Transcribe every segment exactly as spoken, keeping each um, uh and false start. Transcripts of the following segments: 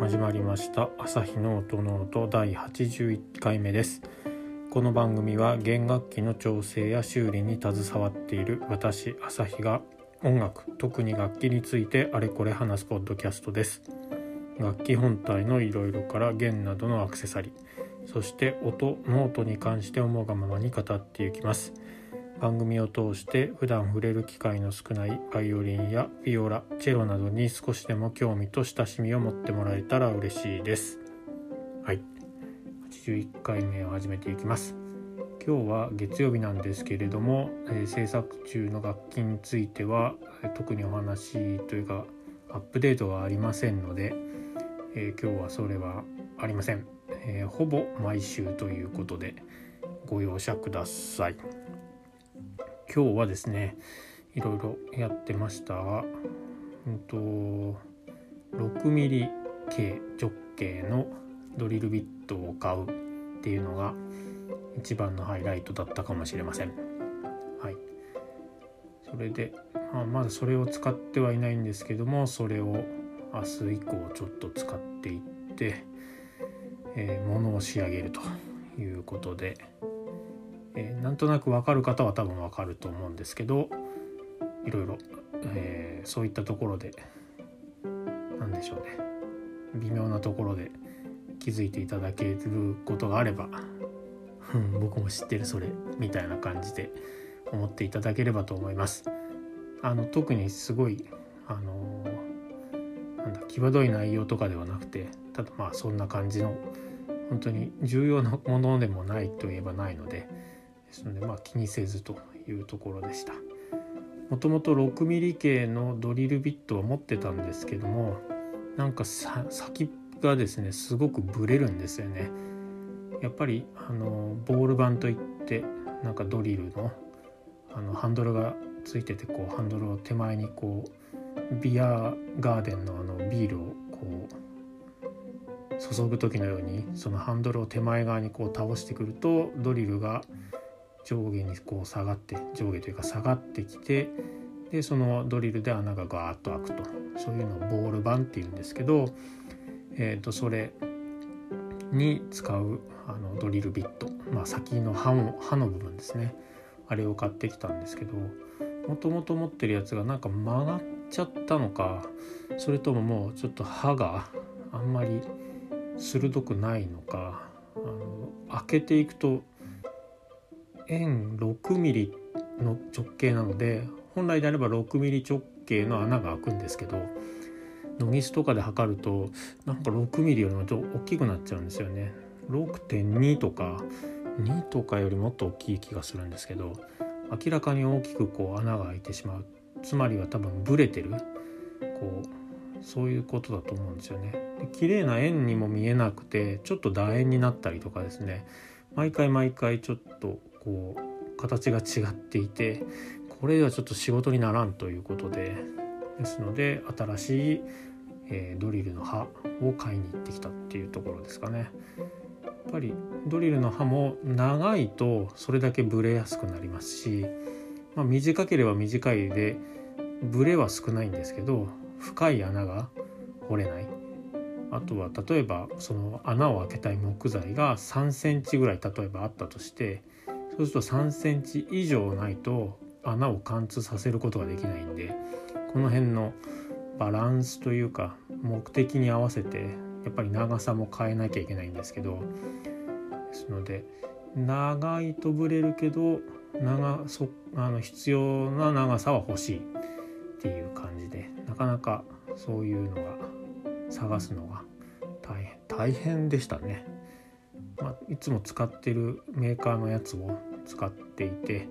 始まりました朝日ノートノートだいはちじゅういっかいめです。この番組は弦楽器の調整や修理に携わっている私朝日が音楽、特に楽器についてあれこれ話すポッドキャストです。楽器本体のいろいろから弦などのアクセサリー、そして音、ノートに関して思うがままに語っていきます。番組を通して普段触れる機会の少ないバイオリンやビオラ、チェロなどに少しでも興味と親しみを持ってもらえたら嬉しいです。はい、はちじゅういっかいめを始めていきます。今日は月曜日なんですけれども、えー、制作中の楽器については特にお話というかアップデートがありませんので、えー、今日はそれはありません、えー。ほぼ毎週ということでご容赦ください。今日はですね、いろいろやってましたが、うんと、ろくミリ径直径のドリルビットを買うっていうのが一番のハイライトだったかもしれません。はい。それで、まあ、まだそれを使ってはいないんですけども、それを明日以降ちょっと使っていって、えー、物を仕上げるということで、えー、なんとなく分かる方は多分分かると思うんですけど、いろいろ、えー、そういったところで何でしょうね、微妙なところで気づいていただけることがあれば、うん、僕も知ってるそれみたいな感じで思っていただければと思います。あの特にすごいあのなんだ際どい内容とかではなくて、ただまあそんな感じの本当に重要なものでもないといえばないので、ですのでまあ気にせずというところでした。もともとろくミリ径のドリルビットは持ってたんですけども、なんかさ先がですねすごくブレるんですよね。やっぱりあのボール板といってなんかドリルの、 あのハンドルがついてて、こうハンドルを手前にこうビアガーデンのあのビールをこう注ぐ時のようにそのハンドルを手前側にこう倒してくると、ドリルが上下にこう下がって上下というか下がってきて、でそのドリルで穴がガーッと開くと、そういうのをボール板っていうんですけど、えーとそれに使うあのドリルビット、まあ、先の刃も刃の部分ですね、あれを買ってきたんですけど、もともと持ってるやつがなんか曲がっちゃったのか、それとももうちょっと刃があんまり鋭くないのか、あの開けていくと円ろくミリの直径なので、本来であればろくミリ直径の穴が開くんですけど、ノギスとかで測るとなんかろくミリよりもちょっと大きくなっちゃうんですよね。 ろくてんに とかにとかよりもっと大きい気がするんですけど、明らかに大きくこう穴が開いてしまう、つまりは多分ブレてる、こうそういうことだと思うんですよね。で、綺麗な円にも見えなくて、ちょっと楕円になったりとかですね、毎回毎回ちょっとこう形が違っていて、これではちょっと仕事にならんということで、ですので新しい、えー、ドリルの刃を買いに行ってきたっていうところですかね。やっぱりドリルの刃も長いとそれだけブレやすくなりますし、まあ、短ければ短いでブレは少ないんですけど、深い穴が掘れない、あとは例えばその穴を開けたい木材がさんセンチぐらい例えばあったとして、そうするとさんセンチ以上ないと穴を貫通させることができないんで、この辺のバランスというか目的に合わせてやっぱり長さも変えなきゃいけないんですけど、ですので長いとブレるけど長そあの必要な長さは欲しいっていう感じで、なかなかそういうのが探すのが大変大変でしたね。まあ、いつも使ってるメーカーのやつを使っていて、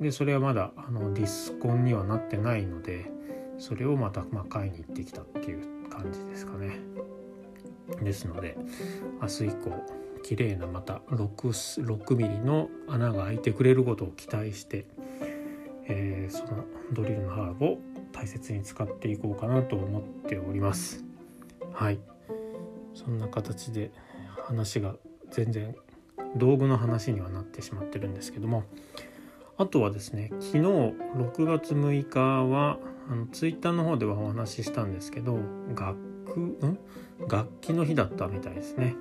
でそれはまだあのディスコンにはなってないので、それをまたまあ買いに行ってきたっていう感じですかね。ですので明日以降綺麗なまた ろくミリの穴が開いてくれることを期待して、えー、そのドリルのハーブを大切に使っていこうかなと思っております。はい、そんな形で話が全然道具の話にはなってしまってるんですけども、あとはですね、昨日ろくがつむいかはあのツイッターの方ではお話ししたんですけど、楽楽、ん楽器の日だったみたいですね。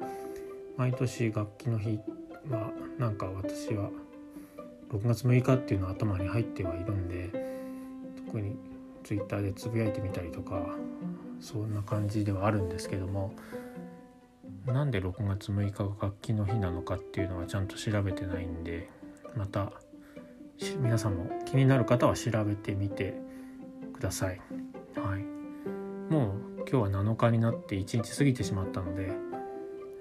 毎年楽器の日はなんか私はろくがつむいかっていうのは頭に入ってはいるんで、特にツイッターでつぶやいてみたりとかそんな感じではあるんですけども、なんでろくがつむいかが楽器の日なのかっていうのはちゃんと調べてないんで、また皆さんも気になる方は調べてみてください。はい、もう今日はなのかになっていちにち過ぎてしまったので、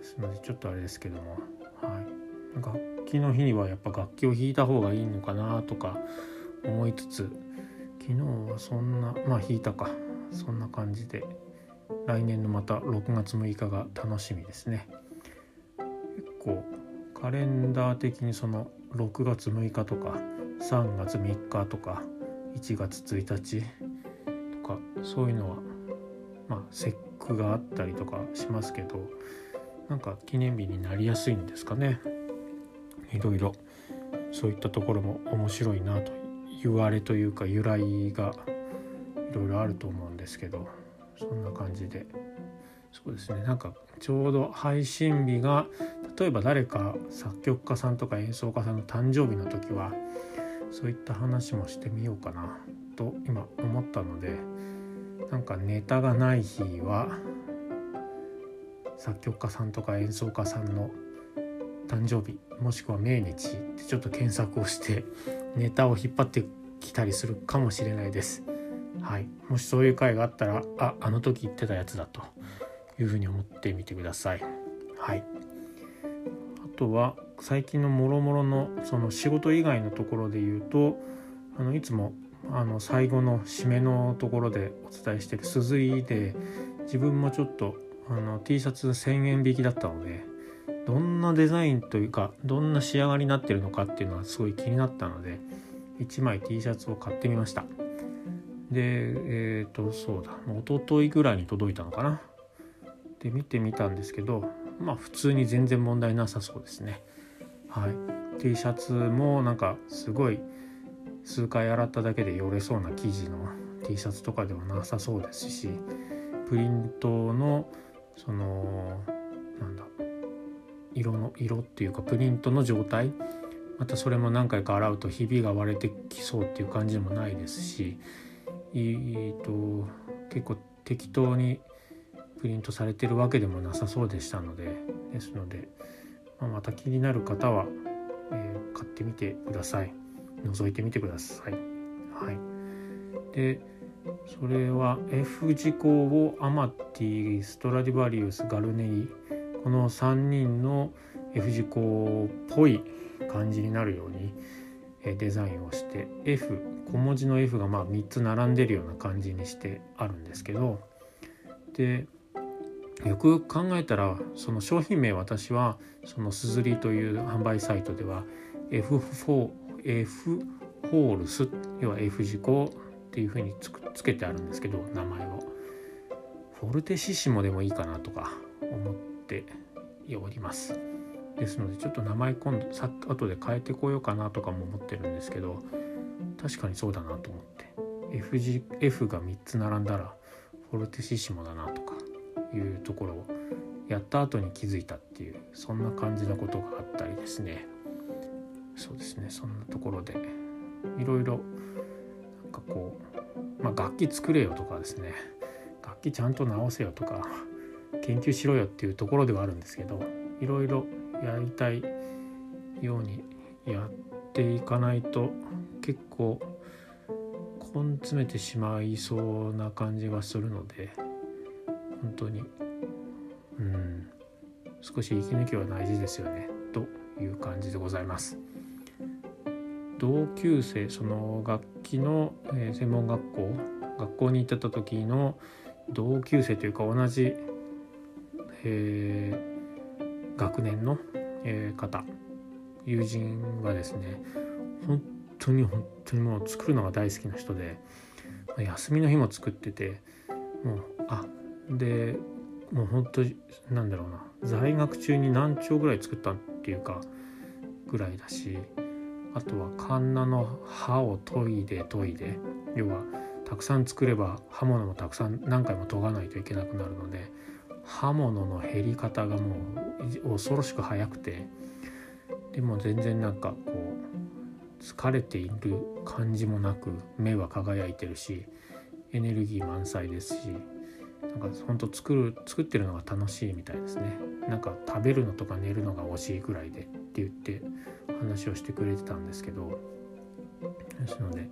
すみませんちょっとあれですけども、はい、楽器の日にはやっぱ楽器を弾いた方がいいのかなとか思いつつ、昨日はそんなまあ弾いたかそんな感じで、来年のまたろくがつむいかが楽しみですね。結構カレンダー的にそのろくがつむいかとかさんがつみっかとかいちがつついたちとかそういうのはまあ節句があったりとかしますけど、なんか記念日になりやすいんですかね。いろいろそういったところも面白いなと、言われというか由来がいろいろあると思うんですけど、そんな感じでそうですね、なんかちょうど配信日が例えば誰か作曲家さんとか演奏家さんの誕生日の時はそういった話もしてみようかなと今思ったので、なんかネタがない日は作曲家さんとか演奏家さんの誕生日もしくは命日ってちょっと検索をしてネタを引っ張ってきたりするかもしれないです。はい、もしそういう回があったら、あ、あの時言ってたやつだというふうに思ってみてください。はい、あとは最近のもろもろのその仕事以外のところで言うと、あのいつもあの最後の締めのところでお伝えしている鈴井で、自分もちょっとあの T シャツせんえん引きだったので、どんなデザインというかどんな仕上がりになってるのかっていうのはすごい気になったのでいちまい T シャツを買ってみました。で、えっと、そうだ、一昨日ぐらいに届いたのかな。で、見てみたんですけど、まあ普通に全然問題なさそうですね。はい、T シャツもなんかすごい数回洗っただけでよれそうな生地の T シャツとかではなさそうですし、プリントのそのなんだ色の色っていうかプリントの状態、またそれも何回か洗うとひびが割れてきそうっていう感じもないですし。えっと結構適当にプリントされてるわけでもなさそうでしたので、ですので、まあ、また気になる方は、えー、買ってみてください。覗いてみてください。はい、でそれは F 字工をアマティ、ストラディバリウス、ガルネギ、このさんにんの F 字工っぽい感じになるようにデザインをして、 F 小文字の F がまあみっつ並んでるような感じにしてあるんですけど、でよくよく考えたらその商品名、私はそのすずりという販売サイトでは エフフォー F ホールス、要は F 字工っていうふうに つ, つけてあるんですけど、名前をフォルテシシモでもいいかなとか思っております。ですのでちょっと名前今度さ後で変えてこようかなとかも思ってるんですけど、確かにそうだなと思って F 字 F がみっつ並んだらフォルテシシモだなとかいうところをやった後に気づいたっていう、そんな感じのことがあったりですね。そうですね、そんなところでいろいろなんかこう、まあ、楽器作れよとかですね、楽器ちゃんと直せよとか研究しろよっていうところではあるんですけど、いろいろやりたいようにやっていかないと結構根詰めてしまいそうな感じがするので、本当にうん少し息抜きは大事ですよねという感じでございます。同級生、その楽器の専門学校学校に行ってた時の同級生というか同じ、えー学年の方、友人がですね、本当に本当にもう作るのが大好きな人で、休みの日も作ってて、もうあでもう本当になんだろうな、在学中に何丁ぐらい作ったっていうかぐらいだし、あとはカンナの刃を研いで研いで、要はたくさん作れば刃物もたくさん何回も研がないといけなくなるので、刃物の減り方がもう恐ろしく早くて、でも全然なんかこう疲れている感じもなく、目は輝いてるしエネルギー満載ですし、なんか本当作る作ってるのが楽しいみたいですね。なんか食べるのとか寝るのが惜しいくらいでって言って話をしてくれてたんですけど、ですので、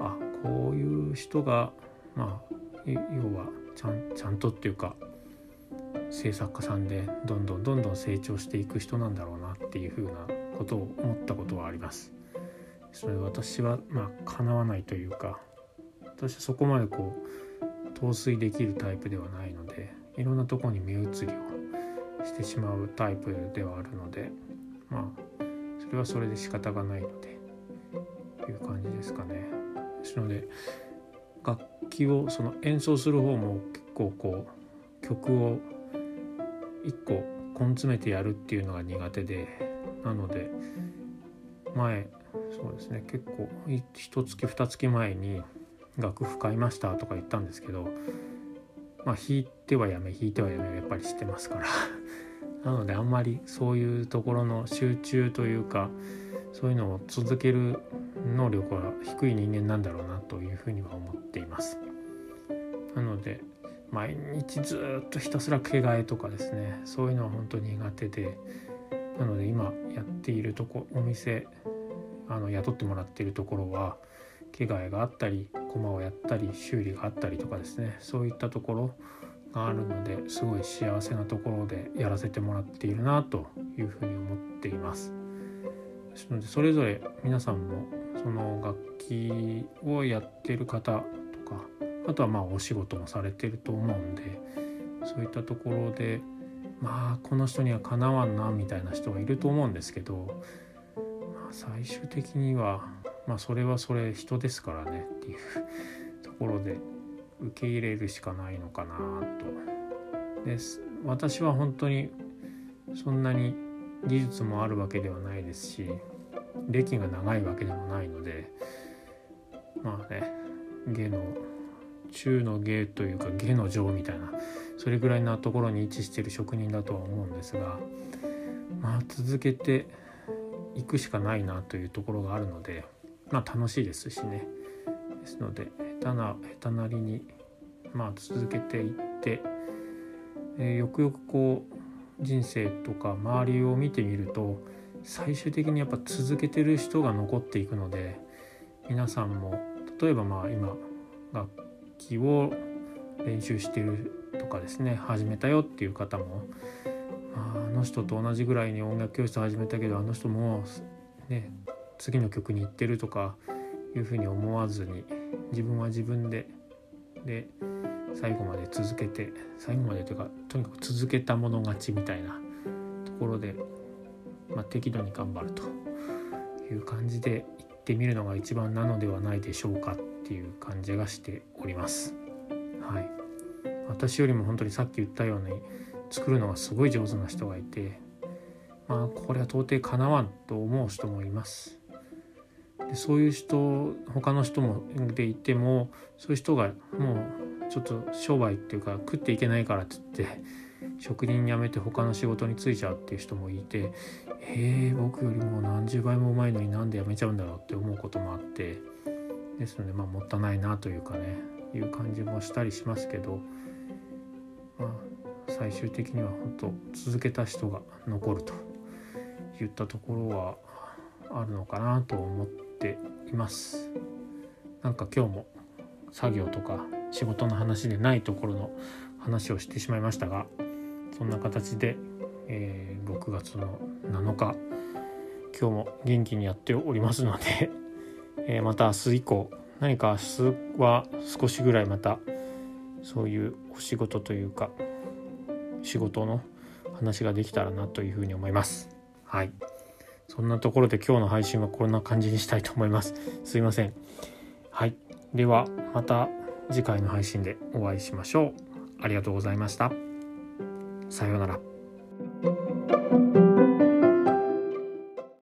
あ、こういう人がまあ要はちゃん、ちゃんとっていうか制作家さんでどんどんどんどん成長していく人なんだろうなっていうふうなことを思ったことはあります。それ私はまあ叶わないというか、私はそこまでこう陶酔できるタイプではないので、いろんなところに目移りをしてしまうタイプではあるので、まあそれはそれで仕方がないのでという感じですかね。ですので楽器をその演奏する方も結構こう曲を一個根詰めてやるっていうのが苦手で、なので前そうですね結構いちがつふたがつまえに楽譜買いましたとか言ったんですけど、まあ弾いてはやめ弾いてはやめやっぱりしてますからなのであんまりそういうところの集中というかそういうのを続ける能力は低い人間なんだろうなというふうには思っています。なので毎日ずっとひたすら着替えとかですね、そういうのは本当に苦手で、なので今やっているとこお店あの雇ってもらっているところは着替えがあったり駒をやったり修理があったりとかですね、そういったところがあるのですごい幸せなところでやらせてもらっているなというふうに思っています。ですのでそれぞれ皆さんもその楽器をやってる方とか、あとはまあお仕事もされてると思うんで、そういったところでまあこの人にはかなわんなみたいな人はいると思うんですけど、まあ、最終的にはまあそれはそれ人ですからねっていうところで受け入れるしかないのかなと。で私は本当にそんなに技術もあるわけではないですし、歴が長いわけでもないので、まあね芸の中の芸というか芸の上みたいなそれぐらいなところに位置している職人だとは思うんですが、まあ続けていくしかないなというところがあるので、まあ楽しいですしね。ですので下手な下手なりにまあ続けていって、えー、よくよくこう人生とか周りを見てみると最終的にやっぱ続けてる人が残っていくので、皆さんも例えばまあ今楽器を練習してるとかですね始めたよっていう方も、あの人と同じぐらいに音楽教室始めたけどあの人もね次の曲に行ってるとかいうふうに思わずに、自分は自分でで最後まで続けて最後までというかとにかく続けたもの勝ちみたいなところで、まあ、適度に頑張るという感じで行ってみるのが一番なのではないでしょうかっていう感じがしております、はい、私よりも本当にさっき言ったように作るのがすごい上手な人がいて、まあこれは到底かなわんと思う人もいます。でそういう人他の人もでいても、そういう人がもうちょっと商売っていうか食っていけないからって言って職人辞めて他の仕事に就いちゃうっていう人もいて、えー、僕よりも何十倍も上手いのになんで辞めちゃうんだろうって思うこともあって、ですのでまあもったいないなというかねいう感じもしたりしますけど、まあ、最終的には本当続けた人が残るといったところはあるのかなと思っています。なんか今日も作業とか仕事の話でないところの話をしてしまいましたが、そんな形で、えー、ろくがつのなのか今日も元気にやっておりますので、えー、また明日以降何か明日は少しぐらいまたそういうお仕事というか仕事の話ができたらなというふうに思います。はい、そんなところで今日の配信はこんな感じにしたいと思います。すいません。はい、ではまた次回の配信でお会いしましょう。ありがとうございました。さようなら。